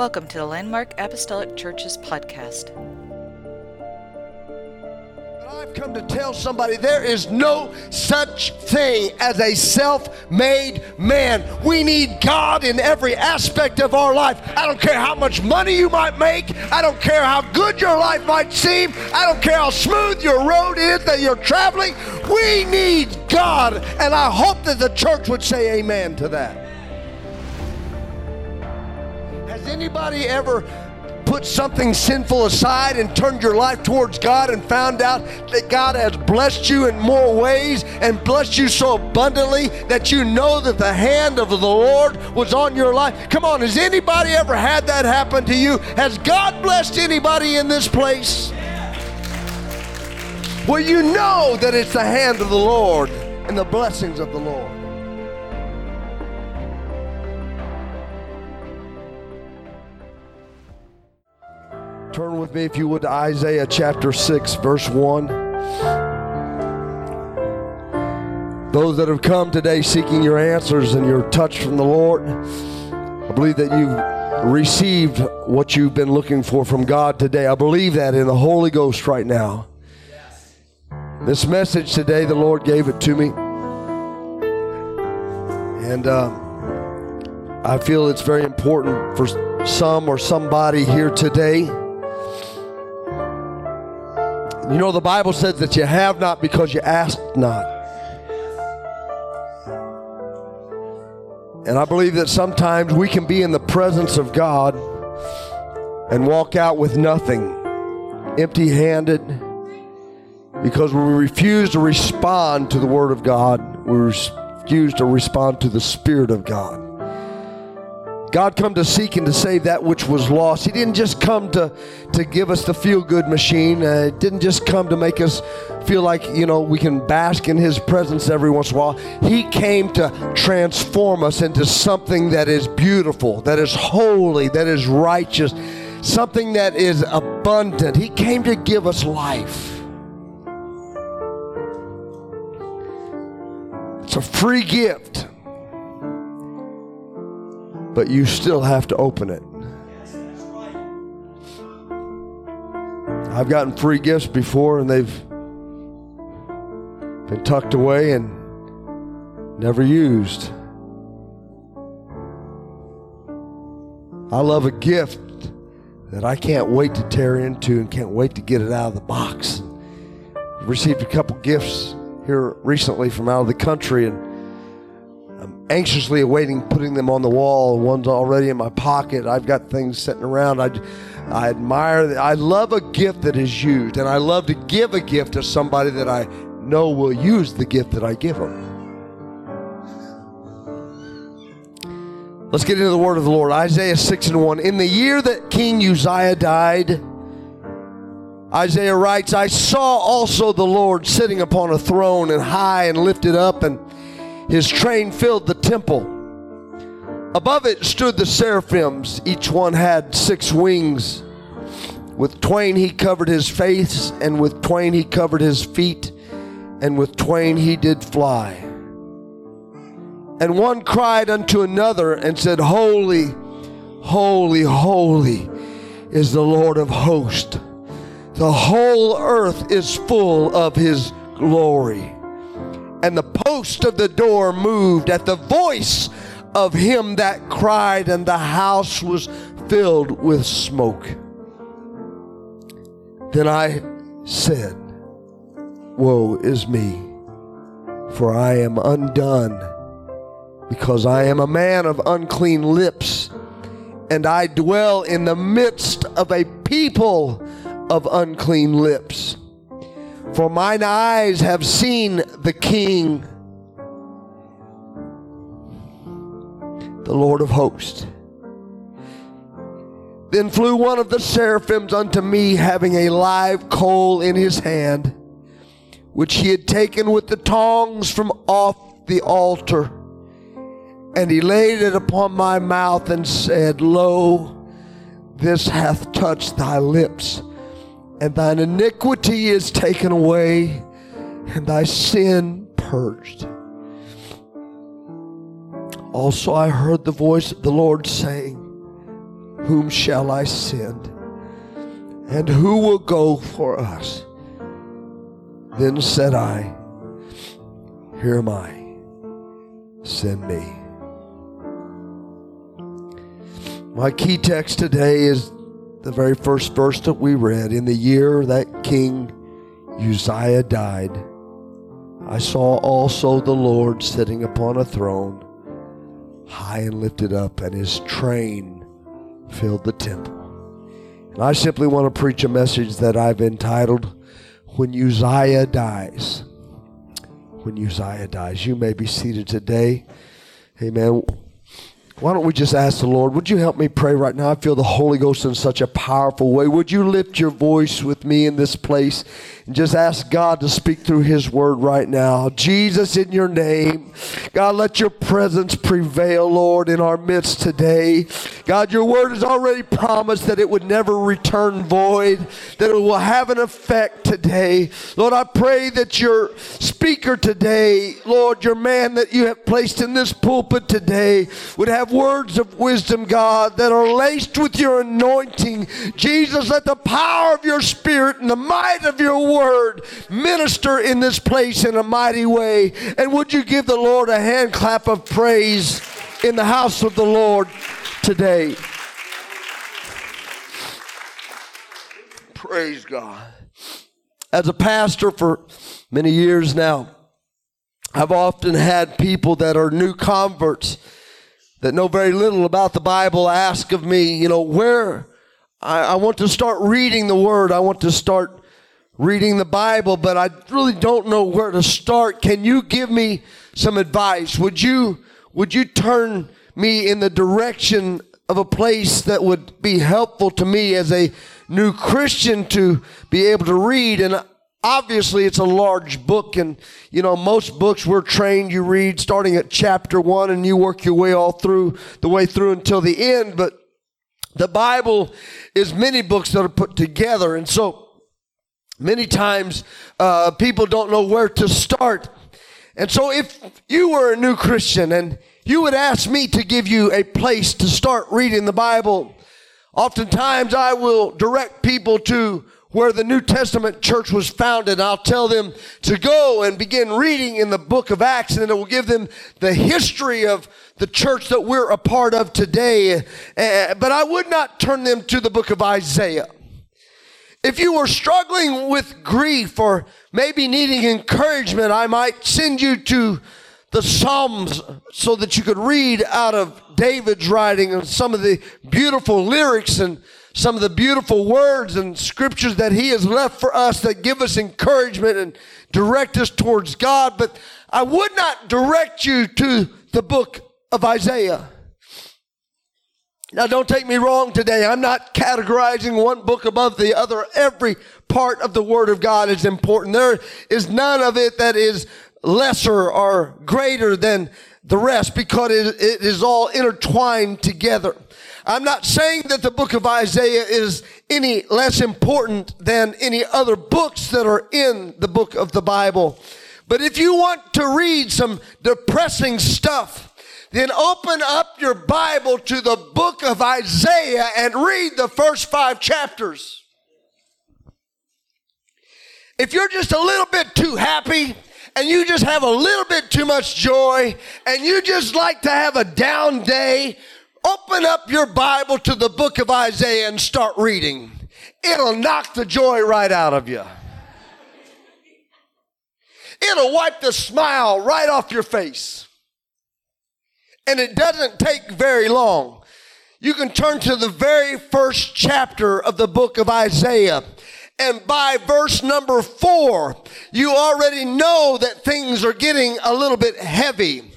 Welcome to the Landmark Apostolic Church's podcast. I've come to tell somebody there is no such thing as a self-made man. We need God in every aspect of our life. I don't care how much money you might make. I don't care how good your life might seem. I don't care how smooth your road is that you're traveling. We need God, and I hope that the church would say amen to that. Has anybody ever put something sinful aside and turned your life towards God and found out that God has blessed you in more ways and blessed you so abundantly that you know that the hand of the Lord was on your life? Come on, has anybody ever had that happen to you? Has God blessed anybody in this place? Well, you know that it's the hand of the Lord and the blessings of the Lord. Turn with me, if you would, to Isaiah chapter 6, verse 1. Those that have come today seeking your answers and your touch from the Lord, I believe that you've received what you've been looking for from God today. I believe that in the Holy Ghost right now. Yes. This message today, the Lord gave it to me. And I feel it's very important for some or somebody here today. You know, the Bible says that you have not because you ask not. And I believe that sometimes we can be in the presence of God and walk out with nothing, empty-handed, because we refuse to respond to the Word of God. We refuse to respond to the Spirit of God. God come to seek and to save that which was lost. He didn't just come to give us the feel-good machine. It didn't just come to make us feel like, you know, we can bask in His presence every once in a while. He came to transform us into something that is beautiful, that is holy, that is righteous, something that is abundant. He came to give us life. It's a free gift. But you still have to open it. Yes, that's right. I've gotten free gifts before, and they've been tucked away and never used. I love a gift that I can't wait to tear into and can't wait to get it out of the box. I've received a couple gifts here recently from out of the country, and I'm anxiously awaiting putting them on the wall. One's already in my pocket. I've got things sitting around. I admire that. I love a gift that is used, and I love to give a gift to somebody that I know will use the gift that I give them. Let's get into the word of the Lord. Isaiah 6:1. In the year that King Uzziah died, Isaiah writes, I saw also the Lord sitting upon a throne and high and lifted up, and His train filled the temple. Above it stood the seraphims. Each one had six wings. With twain he covered his face, and with twain he covered his feet, and with twain he did fly. And one cried unto another and said, Holy, holy, holy is the Lord of hosts. The whole earth is full of His glory. And the post of the door moved at the voice of him that cried, and the house was filled with smoke. Then I said, Woe is me, for I am undone, because I am a man of unclean lips, and I dwell in the midst of a people of unclean lips. For mine eyes have seen the King, the Lord of hosts. Then flew one of the seraphims unto me, having a live coal in his hand, which he had taken with the tongs from off the altar. And he laid it upon my mouth and said, Lo, this hath touched thy lips. And thine iniquity is taken away, and thy sin purged. Also I heard the voice of the Lord saying, whom shall I send? And who will go for us? Then said I, here am I, send me. My key text today is the very first verse that we read. In the year that King Uzziah died, I saw also the Lord sitting upon a throne, high and lifted up, and his train filled the temple. And I simply want to preach a message that I've entitled, When Uzziah Dies. When Uzziah dies. You may be seated today. Amen. Why don't we just ask the Lord, would you help me pray right now? I feel the Holy Ghost in such a powerful way. Would you lift your voice with me in this place and just ask God to speak through his word right now? Jesus, in your name, God, let your presence prevail, Lord, in our midst today. God, your word has already promised that it would never return void, that it will have an effect today. Lord, I pray that your speaker today, Lord, your man that you have placed in this pulpit today would have words of wisdom, God, that are laced with your anointing. Jesus, let the power of your spirit and the might of your word minister in this place in a mighty way. And would you give the Lord a hand clap of praise in the house of the Lord today? Praise God. As a pastor for many years now, I've often had people that are new converts that know very little about the Bible ask of me, you know, where I want to start reading the Word. I want to start reading the Bible, but I really don't know where to start. Can you give me some advice? Would you turn me in the direction of a place that would be helpful to me as a new Christian to be able to read? And obviously, it's a large book, and, you know, most books we're trained, you read starting at chapter 1, and you work your way all through, the way through until the end, but the Bible is many books that are put together, and so many times people don't know where to start. And so if you were a new Christian, and you would ask me to give you a place to start reading the Bible, oftentimes I will direct people to where the New Testament church was founded. I'll tell them to go and begin reading in the book of Acts, and it will give them the history of the church that we're a part of today. But I would not turn them to the book of Isaiah. If you were struggling with grief or maybe needing encouragement, I might send you to the Psalms so that you could read out of David's writing and some of the beautiful lyrics and some of the beautiful words and scriptures that he has left for us that give us encouragement and direct us towards God. But I would not direct you to the book of Isaiah. Now, don't take me wrong today. I'm not categorizing one book above the other. Every part of the Word of God is important. There is none of it that is lesser or greater than the rest, because it is all intertwined together. I'm not saying that the book of Isaiah is any less important than any other books that are in the book of the Bible. But if you want to read some depressing stuff, then open up your Bible to the book of Isaiah and read the first 5 chapters. If you're just a little bit too happy, and you just have a little bit too much joy, and you just like to have a down day, open up your Bible to the book of Isaiah and start reading. It'll knock the joy right out of you. It'll wipe the smile right off your face. And it doesn't take very long. You can turn to the very first chapter of the book of Isaiah. And by verse number 4, you already know that things are getting a little bit heavy.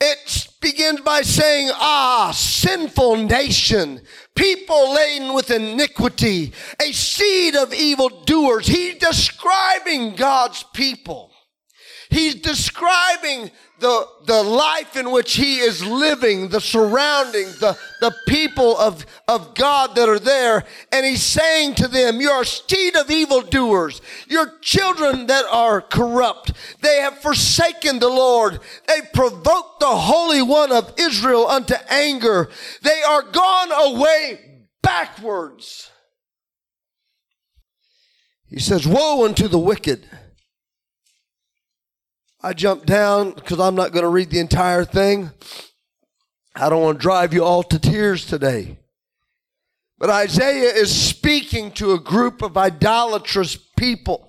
It begins by saying, "Ah, sinful nation, people laden with iniquity, a seed of evildoers." He's describing God's people. He's describing the life in which he is living, the surroundings, the people of God that are there. And he's saying to them, "You're a seed of evildoers. You're children that are corrupt. They have forsaken the Lord. They provoked the Holy One of Israel unto anger. They are gone away backwards. He says, woe unto the wicked. I jumped down because I'm not going to read the entire thing. I don't want to drive you all to tears today. But Isaiah is speaking to a group of idolatrous people.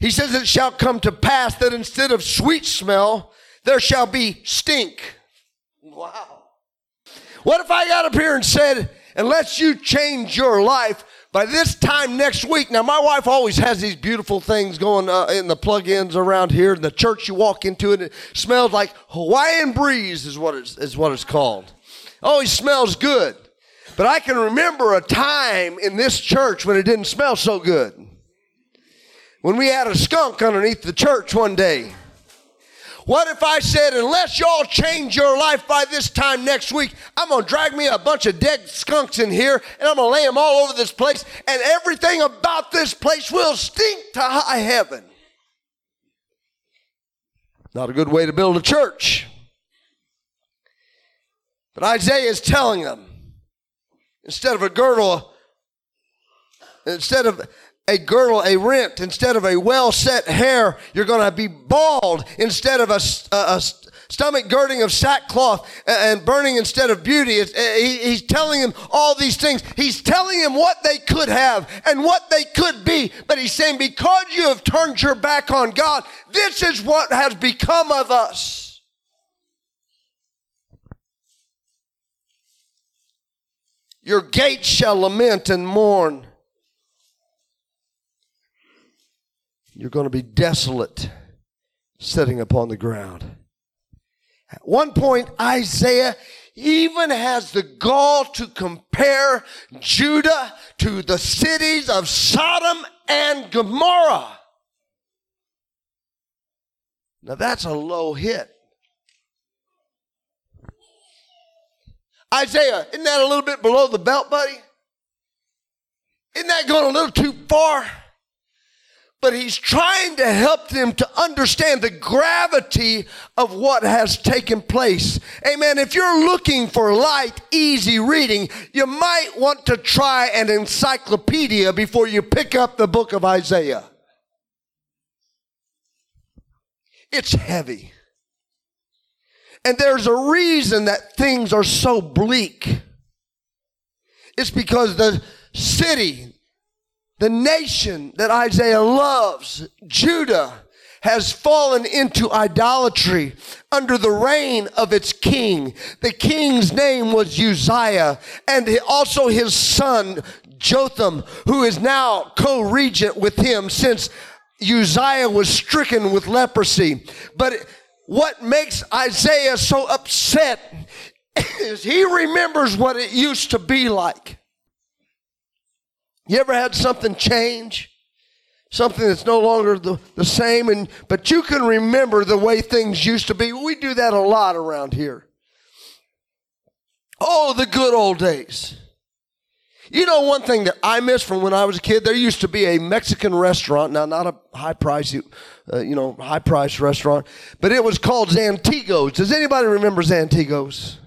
He says, it shall come to pass that instead of sweet smell, there shall be stink. Wow. What if I got up here and said, unless you change your life, by this time next week, now my wife always has these beautiful things going in the plug-ins around here. In the church you walk into it, it smells like Hawaiian breeze is what it's called. Always smells good. But I can remember a time in this church when it didn't smell so good. When we had a skunk underneath the church one day. What if I said, unless y'all change your life by this time next week, I'm going to drag me a bunch of dead skunks in here, and I'm going to lay them all over this place, and everything about this place will stink to high heaven. Not a good way to build a church. But Isaiah is telling them, instead of a girdle, a rent, instead of a well-set hair, you're going to be bald. Instead of a stomach girding of sackcloth and burning instead of beauty, he's telling him all these things. He's telling him what they could have and what they could be. But he's saying, because you have turned your back on God, this is what has become of us. Your gates shall lament and mourn. You're going to be desolate, sitting upon the ground. At one point, Isaiah even has the gall to compare Judah to the cities of Sodom and Gomorrah. Now that's a low hit. Isaiah, isn't that a little bit below the belt, buddy? Isn't that going a little too far? But he's trying to help them to understand the gravity of what has taken place. Amen. If you're looking for light, easy reading, you might want to try an encyclopedia before you pick up the book of Isaiah. It's heavy. And there's a reason that things are so bleak. It's because the city, the nation that Isaiah loves, Judah, has fallen into idolatry under the reign of its king. The king's name was Uzziah, and also his son, Jotham, who is now co-regent with him since Uzziah was stricken with leprosy. But what makes Isaiah so upset is he remembers what it used to be like. You ever had something change? Something that's no longer the same, but you can remember the way things used to be. We do that a lot around here. Oh, the good old days. You know one thing that I miss from when I was a kid? There used to be a Mexican restaurant, now not a high-priced restaurant, but it was called Zantigo's. Does anybody remember Zantigo's?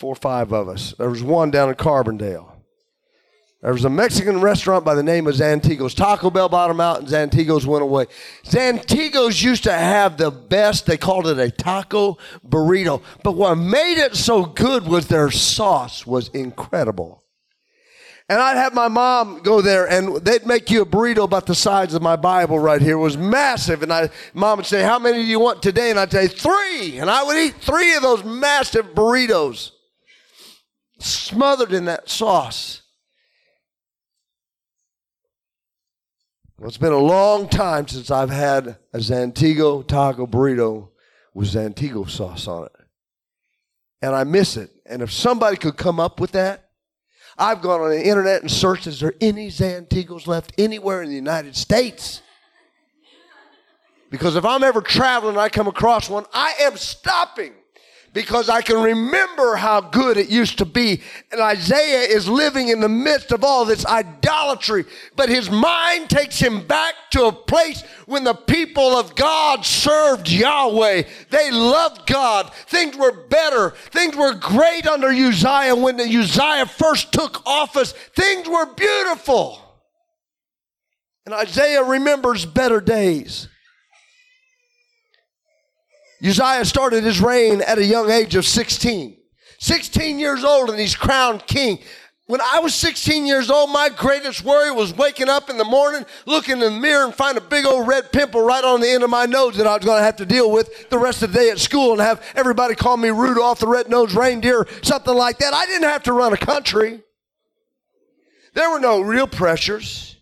4 or 5 of us. There was one down in Carbondale. There was a Mexican restaurant by the name of Zantigo's. Taco Bell bottomed out and Zantigo's went away. Zantigo's used to have the best, they called it a taco burrito. But what made it so good was their sauce was incredible. And I'd have my mom go there and they'd make you a burrito about the size of my Bible right here. It was massive. And Mom would say, how many do you want today? And I'd say, 3. And I would eat 3 of those massive burritos smothered in that sauce. Well, it's been a long time since I've had a Zantigo taco burrito with Zantigo sauce on it. And I miss it. And if somebody could come up with that, I've gone on the internet and searched, is there any Zantigos left anywhere in the United States? Because if I'm ever traveling and I come across one, I am stopping because I can remember how good it used to be. And Isaiah is living in the midst of all this idolatry, but his mind takes him back to a place when the people of God served Yahweh. They loved God. Things were better. Things were great under Uzziah. When the Uzziah first took office, things were beautiful. And Isaiah remembers better days. Uzziah started his reign at a young age of 16. 16 years old, and he's crowned king. When I was 16 years old, my greatest worry was waking up in the morning, looking in the mirror, and find a big old red pimple right on the end of my nose that I was going to have to deal with the rest of the day at school and have everybody call me Rudolph the Red-Nosed Reindeer, something like that. I didn't have to run a country. There were no real pressures.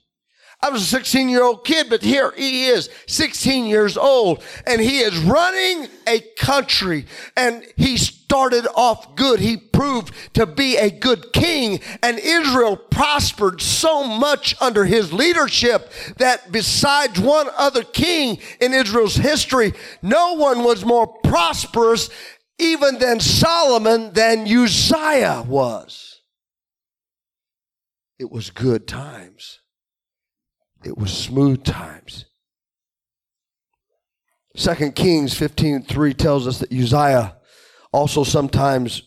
I was a 16-year-old kid, but here he is, 16 years old, and he is running a country, and he started off good. He proved to be a good king, and Israel prospered so much under his leadership that besides one other king in Israel's history, no one was more prosperous even than Solomon than Uzziah was. It was good times. It was smooth times. 2 Kings 15:3 tells us that Uzziah, also sometimes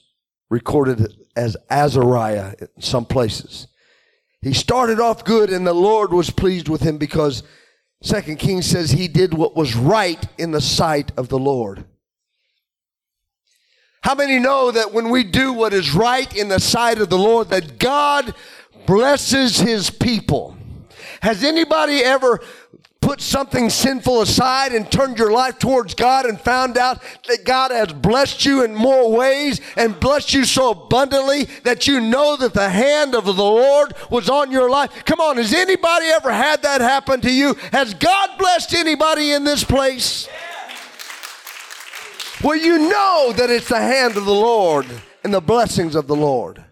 recorded as Azariah in some places, he started off good and the Lord was pleased with him because 2 Kings says he did what was right in the sight of the Lord. How many know that when we do what is right in the sight of the Lord, that God blesses his people? Has anybody ever put something sinful aside and turned your life towards God and found out that God has blessed you in more ways and blessed you so abundantly that you know that the hand of the Lord was on your life? Come on, has anybody ever had that happen to you? Has God blessed anybody in this place? Well, you know that it's the hand of the Lord and the blessings of the Lord.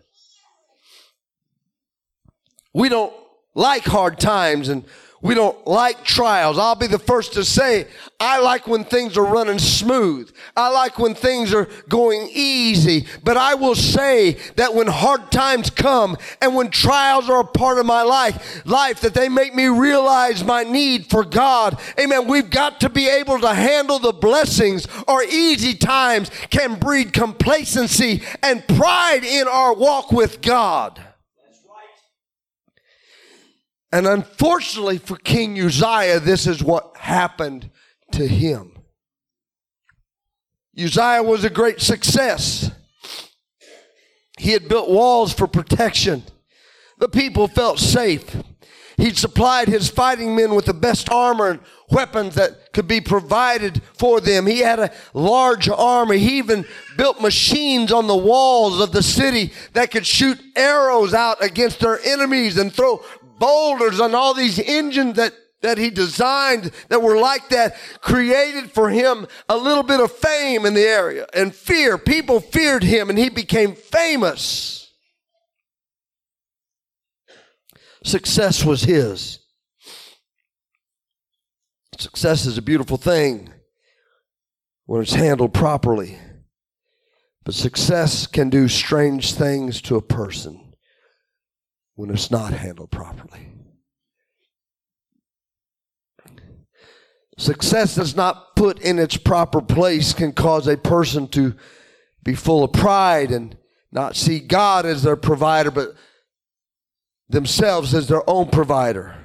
We don't like hard times, and we don't like trials. I'll be the first to say, I like when things are running smooth. I like when things are going easy. But I will say that when hard times come and when trials are a part of my life, that they make me realize my need for God. Amen. We've got to be able to handle the blessings, or easy times can breed complacency and pride in our walk with God. And unfortunately for King Uzziah, this is what happened to him. Uzziah was a great success. He had built walls for protection. The people felt safe. He supplied his fighting men with the best armor and weapons that could be provided for them. He had a large army. He even built machines on the walls of the city that could shoot arrows out against their enemies and throw boulders on all these engines that he designed that were like that, created for him a little bit of fame in the area and fear. People feared him and he became famous. Success was his. Success is a beautiful thing when it's handled properly. But success can do strange things to a person when it's not handled properly. Success that's not put in its proper place can cause a person to be full of pride and not see God as their provider, but themselves as their own provider.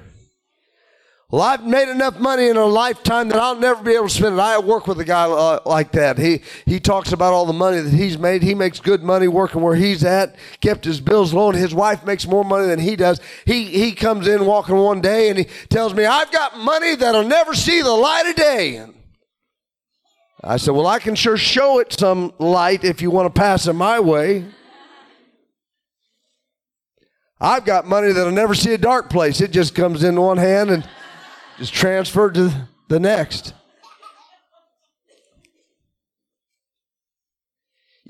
Well, I've made enough money in a lifetime that I'll never be able to spend it. I work with a guy like that. He talks about all the money that he's made. He makes good money working where he's at, kept his bills low, and his wife makes more money than he does. He comes in walking one day, and he tells me, I've got money that'll never see the light of day. And I said, well, I can sure show it some light if you want to pass it my way. I've got money that'll never see a dark place. It just comes in one hand and just transferred to the next.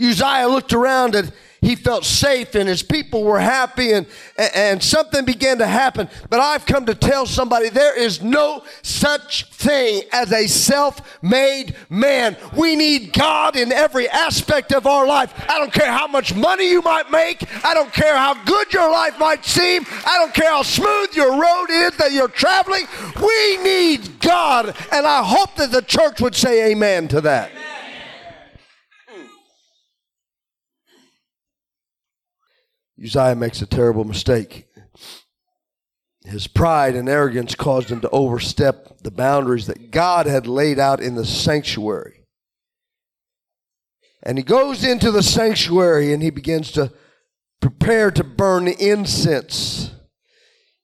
Uzziah looked around at He felt safe and his people were happy, and something began to happen. But I've come to tell somebody there is no such thing as a self-made man. We need God in every aspect of our life. I don't care how much money you might make. I don't care how good your life might seem. I don't care how smooth your road is that you're traveling. We need God, and I hope that the church would say amen to that. Amen. Uzziah makes a terrible mistake. His pride and arrogance caused him to overstep the boundaries that God had laid out in the sanctuary. And he goes into the sanctuary and he begins to prepare to burn incense.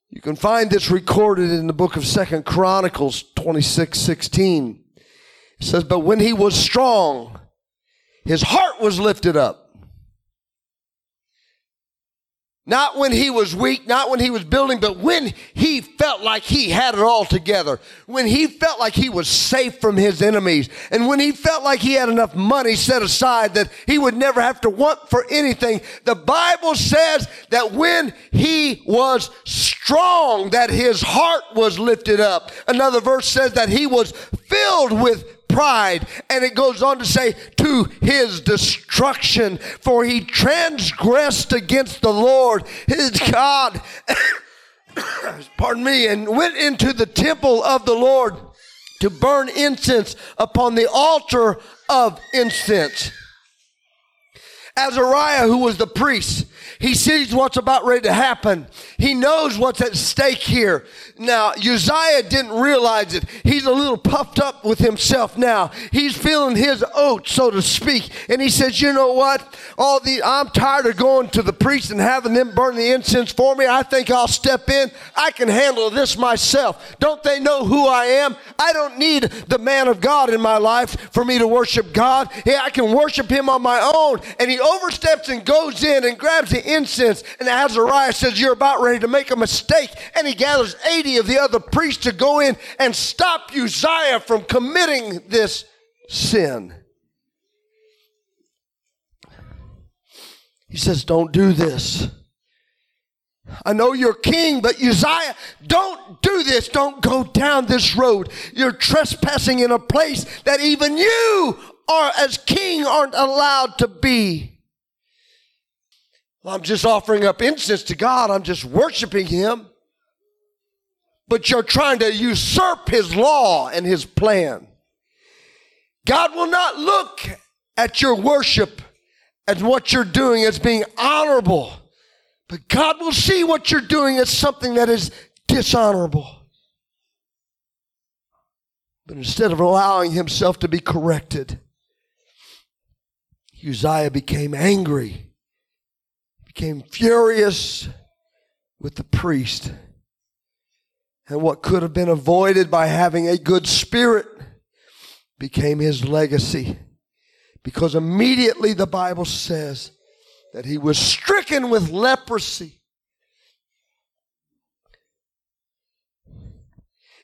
You can find this recorded in the book of 2 Chronicles 26:16. It says, "But when he was strong, his heart was lifted up." Not when he was weak, not when he was building, but when he felt like he had it all together. When he felt like he was safe from his enemies. And when he felt like he had enough money set aside that he would never have to want for anything. The Bible says that when he was strong, that his heart was lifted up. Another verse says that he was filled with pride, and it goes on to say, to his destruction, for he transgressed against the Lord his God, pardon me, and went into the temple of the Lord to burn incense upon the altar of incense. Azariah, who was the priest, he sees what's about ready to happen. He knows what's at stake here. Now, Uzziah didn't realize it. He's a little puffed up with himself now. He's feeling his oat, so to speak. And he says, you know what? I'm tired of going to the priest and having them burn the incense for me. I think I'll step in. I can handle this myself. Don't they know who I am? I don't need the man of God in my life for me to worship God. Yeah, I can worship him on my own. And he oversteps and goes in and grabs the incense, and Azariah says, you're about ready to make a mistake. And he gathers 80 of the other priests to go in and stop Uzziah from committing this sin. He says, don't do this. I know you're king, but Uzziah, don't do this. Don't go down this road. You're trespassing in a place that even you are as king aren't allowed to be. Well, I'm just offering up incense to God. I'm just worshiping him. But you're trying to usurp his law and his plan. God will not look at your worship and what you're doing as being honorable. But God will see what you're doing as something that is dishonorable. But instead of allowing himself to be corrected, Uzziah became angry. Became furious with the priest. And what could have been avoided by having a good spirit became his legacy. Because immediately the Bible says that he was stricken with leprosy.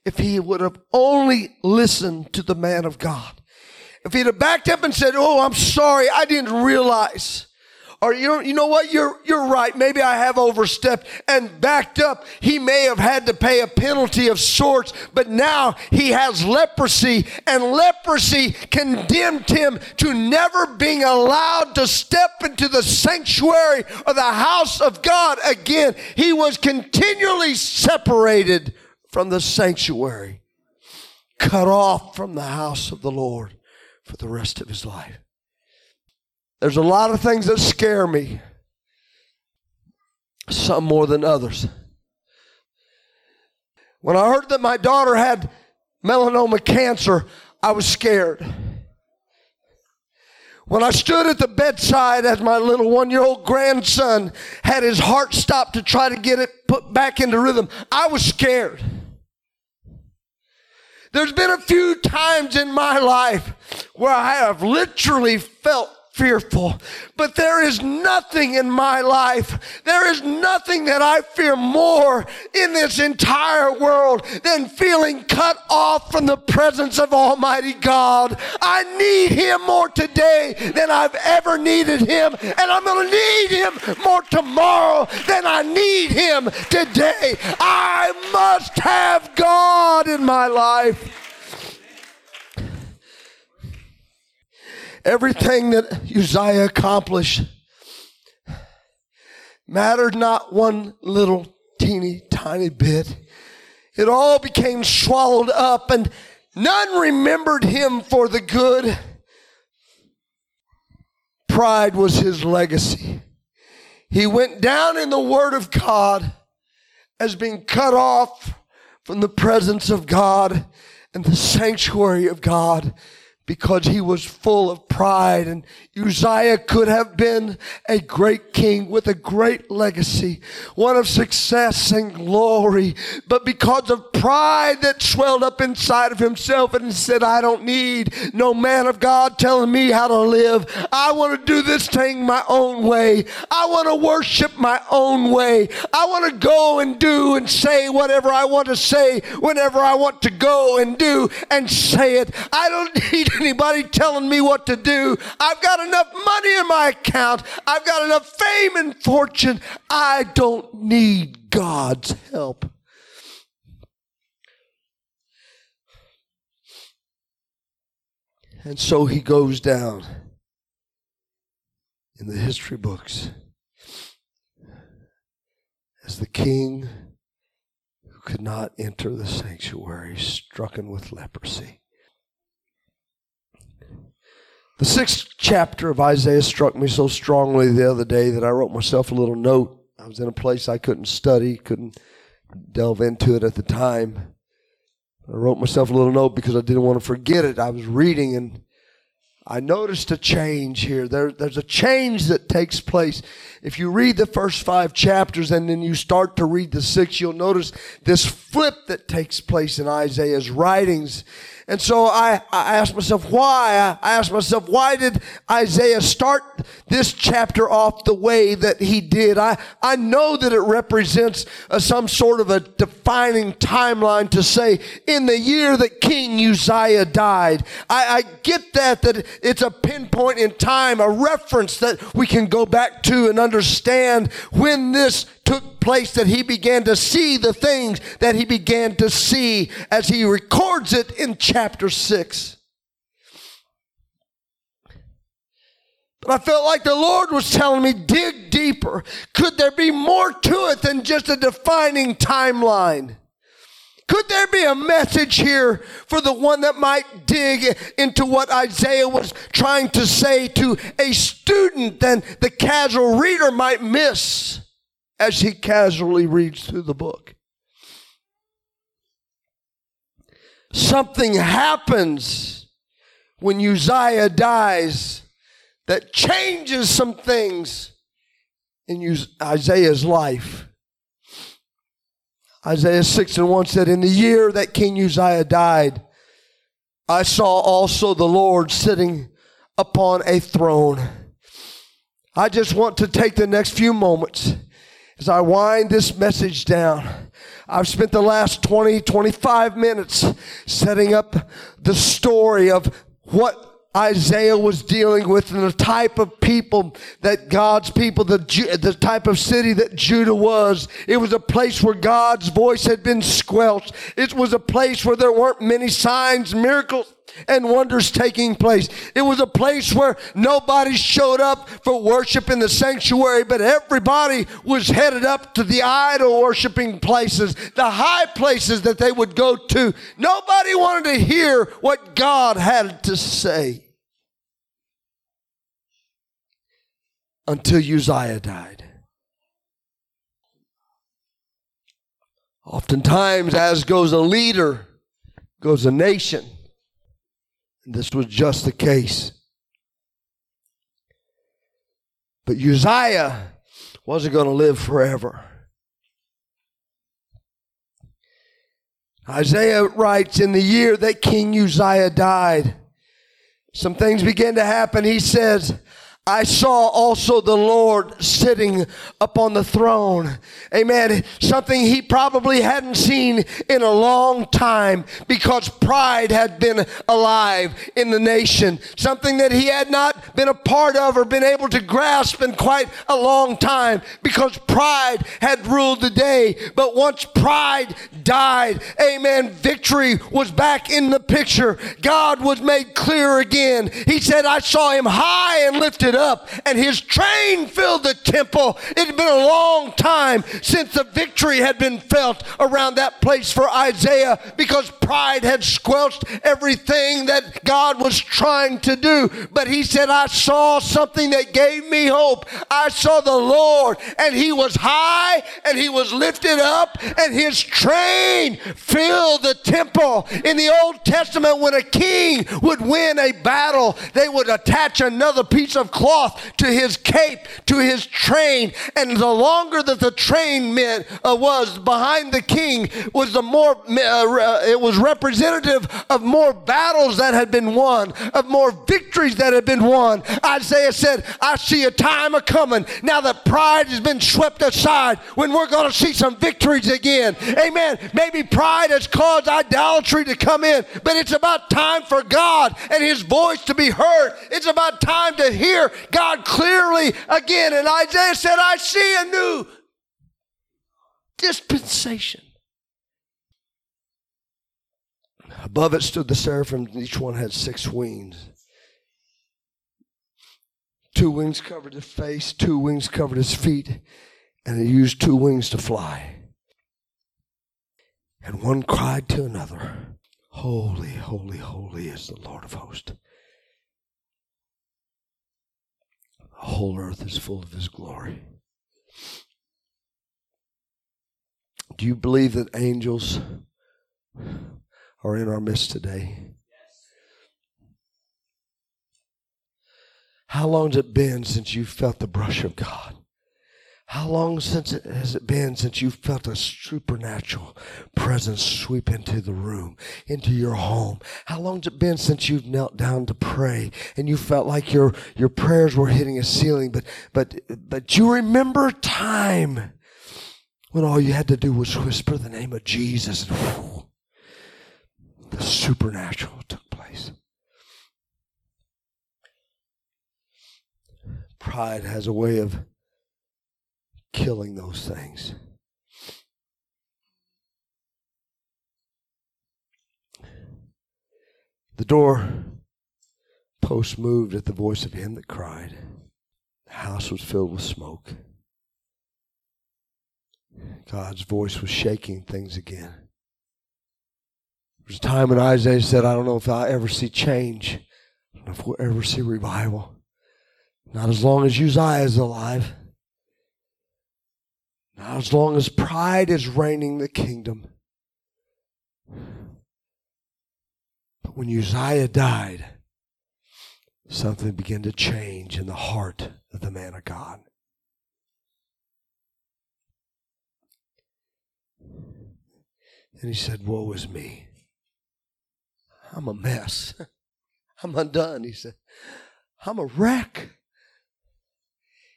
If he would have only listened to the man of God. If he'd have backed up and said, oh, I'm sorry, I didn't realize. Or you know what, you're right, maybe I have overstepped and backed up. He may have had to pay a penalty of sorts, but now he has leprosy, and leprosy condemned him to never being allowed to step into the sanctuary or the house of God again. He was continually separated from the sanctuary, cut off from the house of the Lord for the rest of his life. There's a lot of things that scare me, some more than others. When I heard that my daughter had melanoma cancer, I was scared. When I stood at the bedside as my little one-year-old grandson had his heart stopped to try to get it put back into rhythm, I was scared. There's been a few times in my life where I have literally felt fearful, but there is nothing in my life. There is nothing that I fear more in this entire world than feeling cut off from the presence of Almighty God. I need him more today than I've ever needed him, and I'm going to need him more tomorrow than I need him today. I must have God in my life. Everything that Uzziah accomplished mattered not one little teeny tiny bit. It all became swallowed up, and none remembered him for the good. Pride was his legacy. He went down in the Word of God as being cut off from the presence of God and the sanctuary of God, because he was full of pride. And Uzziah could have been a great king with a great legacy, one of success and glory, but because of pride that swelled up inside of himself, and he said, I don't need no man of God telling me how to live. I want to do this thing my own way. I want to worship my own way. I want to go and do and say whatever I want to say, whenever I want to go and do and say it. I don't need anybody telling me what to do. I've got enough money in my account. I've got enough fame and fortune. I don't need God's help. And so he goes down in the history books as the king who could not enter the sanctuary, struck with leprosy. The 6th chapter of Isaiah struck me so strongly the other day that I wrote myself a little note. I was in a place I couldn't study, couldn't delve into it at the time. I wrote myself a little note because I didn't want to forget it. I was reading and I noticed a change here. There's a change that takes place. If you read the first 5 chapters and then you start to read the 6th, you'll notice this flip that takes place in Isaiah's writings. And so I asked myself why. I asked myself, why did Isaiah start this chapter off the way that he did? I know that it represents some sort of a defining timeline to say, in the year that King Uzziah died. I get that it's a pinpoint in time, a reference that we can go back to and understand when this took place, that he began to see the things that he began to see as he records it in chapter 6. But I felt like the Lord was telling me, dig deeper. Could there be more to it than just a defining timeline? Could there be a message here for the one that might dig into what Isaiah was trying to say to a student than the casual reader might miss as he casually reads through the book? Something happens when Uzziah dies that changes some things in Isaiah's life. Isaiah 6:1 said, in the year that King Uzziah died, I saw also the Lord sitting upon a throne. I just want to take the next few moments as I wind this message down. I've spent the last 20, 25 minutes setting up the story of what Isaiah was dealing with and the type of people that God's people, the type of city that Judah was. It was a place where God's voice had been squelched. It was a place where there weren't many signs, miracles, and wonders taking place. It was a place where nobody showed up for worship in the sanctuary, but everybody was headed up to the idol worshiping places, the high places that they would go to. Nobody wanted to hear what God had to say until Uzziah died. Oftentimes, as goes a leader, goes a nation. This was just the case. But Uzziah wasn't going to live forever. Isaiah writes, in the year that King Uzziah died, some things began to happen. He says, I saw also the Lord sitting upon the throne. Amen. Something he probably hadn't seen in a long time because pride had been alive in the nation. Something that he had not been a part of or been able to grasp in quite a long time because pride had ruled the day. But once pride died, amen, victory was back in the picture. God was made clear again. He said, I saw him high and lifted up, and his train filled the temple. It had been a long time since the victory had been felt around that place for Isaiah because pride had squelched everything that God was trying to do. But he said, I saw something that gave me hope. I saw the Lord, and he was high and he was lifted up, and his train filled the temple. In the Old Testament, when a king would win a battle, they would attach another piece of cloth to his cape, to his train, and the longer that the train was behind the king, was the more it was representative of more battles that had been won, of more victories that had been won. Isaiah said, I see a time a coming now that pride has been swept aside, when we're going to see some victories again. Amen. Maybe pride has caused idolatry to come in, but it's about time for God and his voice to be heard. It's about time to hear God clearly again. And Isaiah said, I see a new dispensation. Above it stood the seraphim. Each one had six wings. Two wings covered his face, two wings covered his feet, and he used two wings to fly. And one cried to another, Holy, holy, holy is the Lord of hosts. The whole earth is full of his glory. Do you believe that angels are in our midst today? Yes. How long has it been since you felt the brush of God? How long has it been since you felt a supernatural presence sweep into the room, into your home? How long has it been since you've knelt down to pray and you felt like your prayers were hitting a ceiling, but you remember a time when all you had to do was whisper the name of Jesus and whew, the supernatural took place. Pride has a way of killing those things. The door post moved at the voice of him that cried. The house was filled with smoke. God's voice was shaking things again. There was a time when Isaiah said, I don't know if I'll ever see change. I don't know if we'll ever see revival. Not as long as Uzziah is alive. Now, as long as pride is reigning the kingdom. But when Uzziah died, something began to change in the heart of the man of God. And he said, woe is me. I'm a mess. I'm undone. He said, I'm a wreck.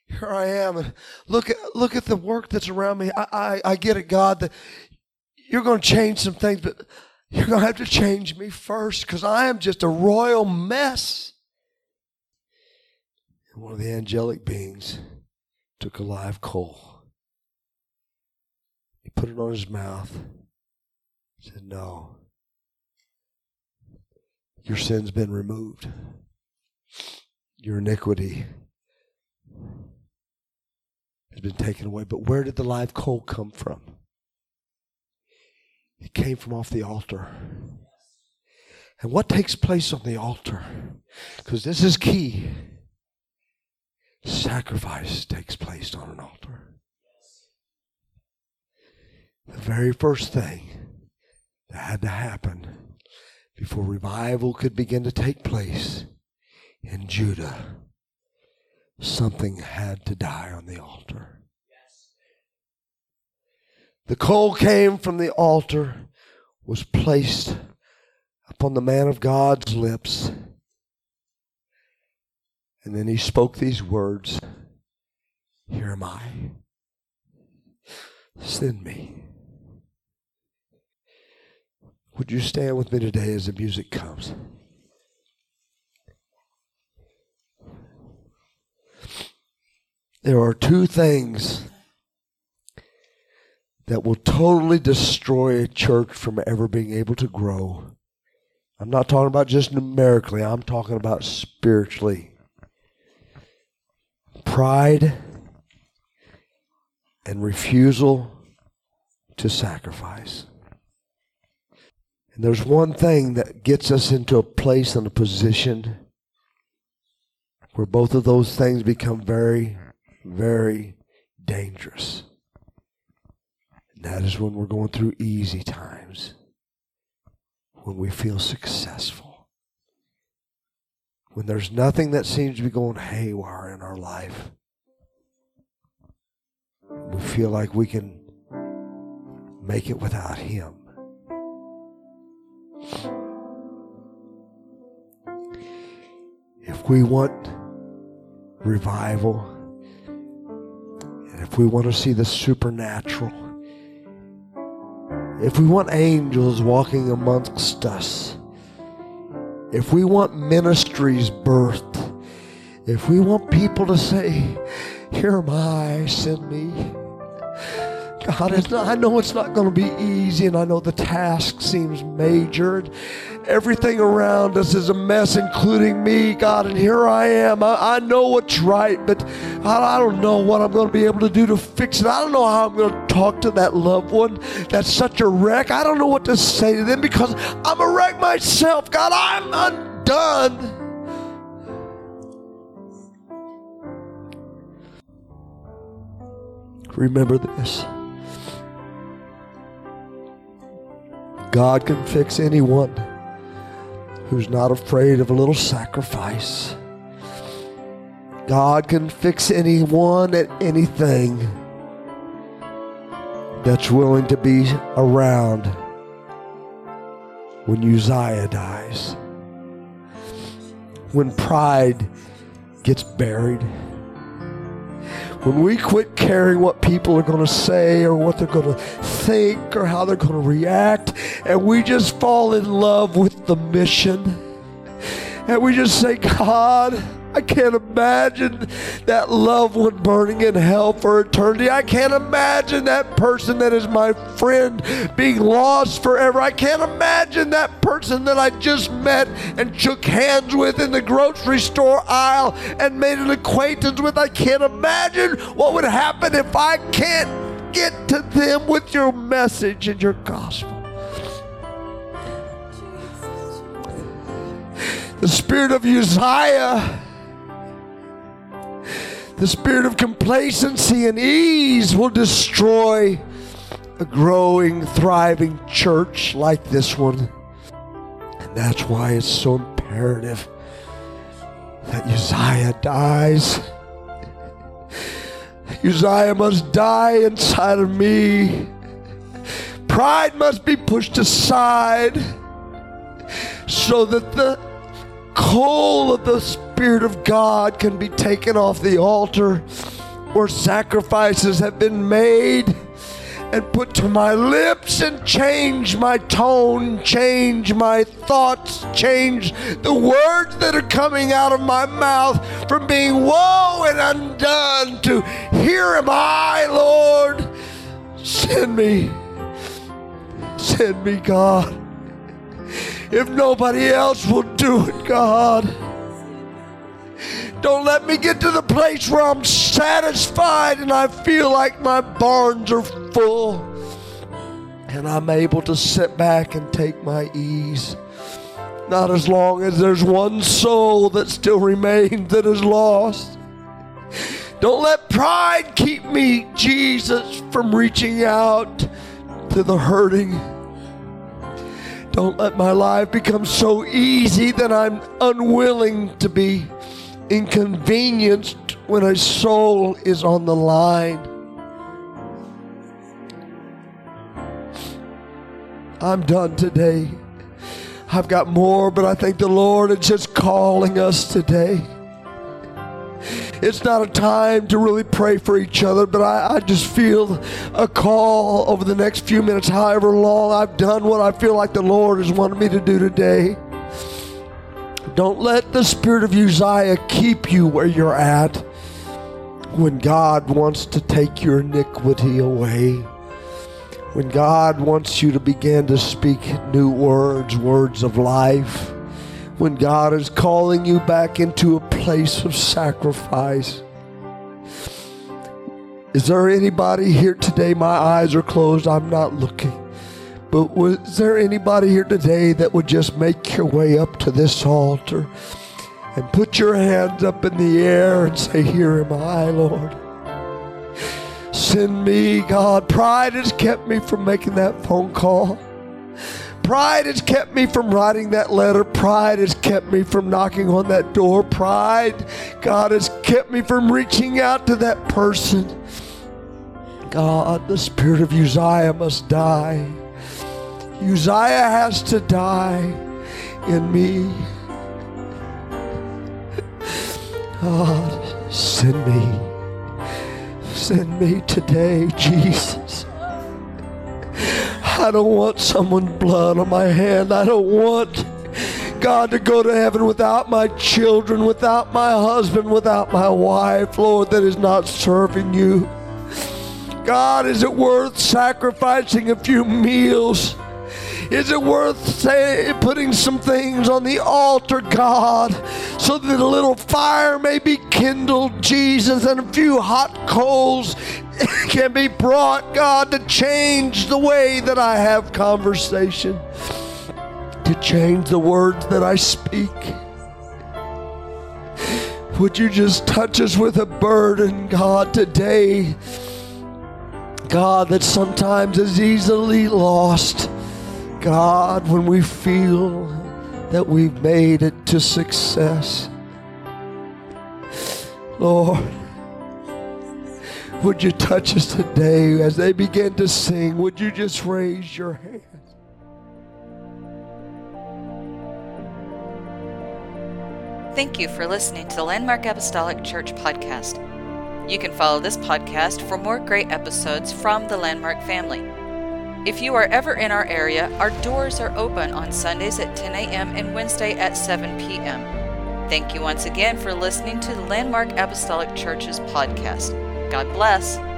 Here I am, and look at the work that's around me. I get it, God, that you're going to change some things, but you're going to have to change me first because I am just a royal mess. And one of the angelic beings took a live coal. He put it on his mouth. He said, no, your sin's been removed. Your iniquity has been taken away. But where did the live coal come from? It came from off the altar. And what takes place on the altar? Because this is key. Sacrifice takes place on an altar. The very first thing that had to happen before revival could begin to take place in Judah, something had to die on the altar. Yes. The coal came from the altar, was placed upon the man of God's lips, And then he spoke these words, "Here am I. Send me." Would you stand with me today as the music comes? There are two things that will totally destroy a church from ever being able to grow. I'm not talking about just numerically. I'm talking about spiritually. Pride and refusal to sacrifice. And there's one thing that gets us into a place and a position where both of those things become very, very dangerous. And that is when we're going through easy times, when we feel successful, when there's nothing that seems to be going haywire in our life. We feel like we can make it without Him. If we want revival, and if we want to see the supernatural, if we want angels walking amongst us, if we want ministries birthed, if we want people to say, "Here am I, send me." God, I know it's not going to be easy, and I know the task seems major. Everything around us is a mess, including me, God, and here I am. I know what's right, but I don't know what I'm going to be able to do to fix it. I don't know how I'm going to talk to that loved one that's such a wreck. I don't know what to say to them because I'm a wreck myself. God, I'm undone. Remember this. God can fix anyone who's not afraid of a little sacrifice. God can fix anyone and anything that's willing to be around when Uzziah dies, when pride gets buried, when we quit caring what people are going to say or what they're going to think or how they're going to react, and we just fall in love with the mission, and we just say, "God, I can't imagine that loved one burning in hell for eternity. I can't imagine that person that is my friend being lost forever. I can't imagine that person that I just met and shook hands with in the grocery store aisle and made an acquaintance with. I can't imagine what would happen if I can't get to them with your message and your gospel." The spirit of Uzziah, the spirit of complacency and ease will destroy a growing, thriving church like this one. And that's why it's so imperative that Uzziah dies. Uzziah must die inside of me. Pride must be pushed aside so that the coal of the Spirit of God can be taken off the altar where sacrifices have been made and put to my lips, and change my tone, change my thoughts, change the words that are coming out of my mouth from being woe and undone to "Here am I, Lord, send me. Send me, God. If nobody else will do it, God, don't let me get to the place where I'm satisfied and I feel like my barns are full and I'm able to sit back and take my ease." Not as long as there's one soul that still remains that is lost. Don't let pride keep me, Jesus, from reaching out to the hurting. Don't let my life become so easy that I'm unwilling to be inconvenienced when a soul is on the line. I'm done today. I've got more, but I think the Lord is just calling us today. It's not a time to really pray for each other, but I just feel a call over the next few minutes, however long. I've done what I feel like the Lord has wanted me to do today. Don't let the spirit of Uzziah keep you where you're at when God wants to take your iniquity away, when God wants you to begin to speak new words, words of life, when God is calling you back into a place of sacrifice. Is there anybody here today? My eyes are closed. I'm not looking. But is there anybody here today that would just make your way up to this altar and put your hands up in the air and say, "Here am I, Lord. Send me, God." Pride has kept me from making that phone call. Pride has kept me from writing that letter. Pride has kept me from knocking on that door. Pride, God, has kept me from reaching out to that person. God, the spirit of Uzziah must die. Uzziah has to die in me. God, send me. Send me today, Jesus. I don't want someone's blood on my hand. I don't want God to go to heaven without my children, without my husband, without my wife, Lord, that is not serving you. God, is it worth sacrificing a few meals? Is it worth putting some things on the altar, God, so that a little fire may be kindled, Jesus, and a few hot coals can be brought, God, to change the way that I have conversation, to change the words that I speak? Would you just touch us with a burden, God, today, God, that sometimes is easily lost, God, when we feel that we've made it to success. Lord, would you touch us today as they begin to sing? Would you just raise your hand? Thank you for listening to the Landmark Apostolic Church podcast. You can follow this podcast for more great episodes from the Landmark family. If you are ever in our area, our doors are open on Sundays at 10 a.m. and Wednesday at 7 p.m. Thank you once again for listening to the Landmark Apostolic Church's podcast. God bless.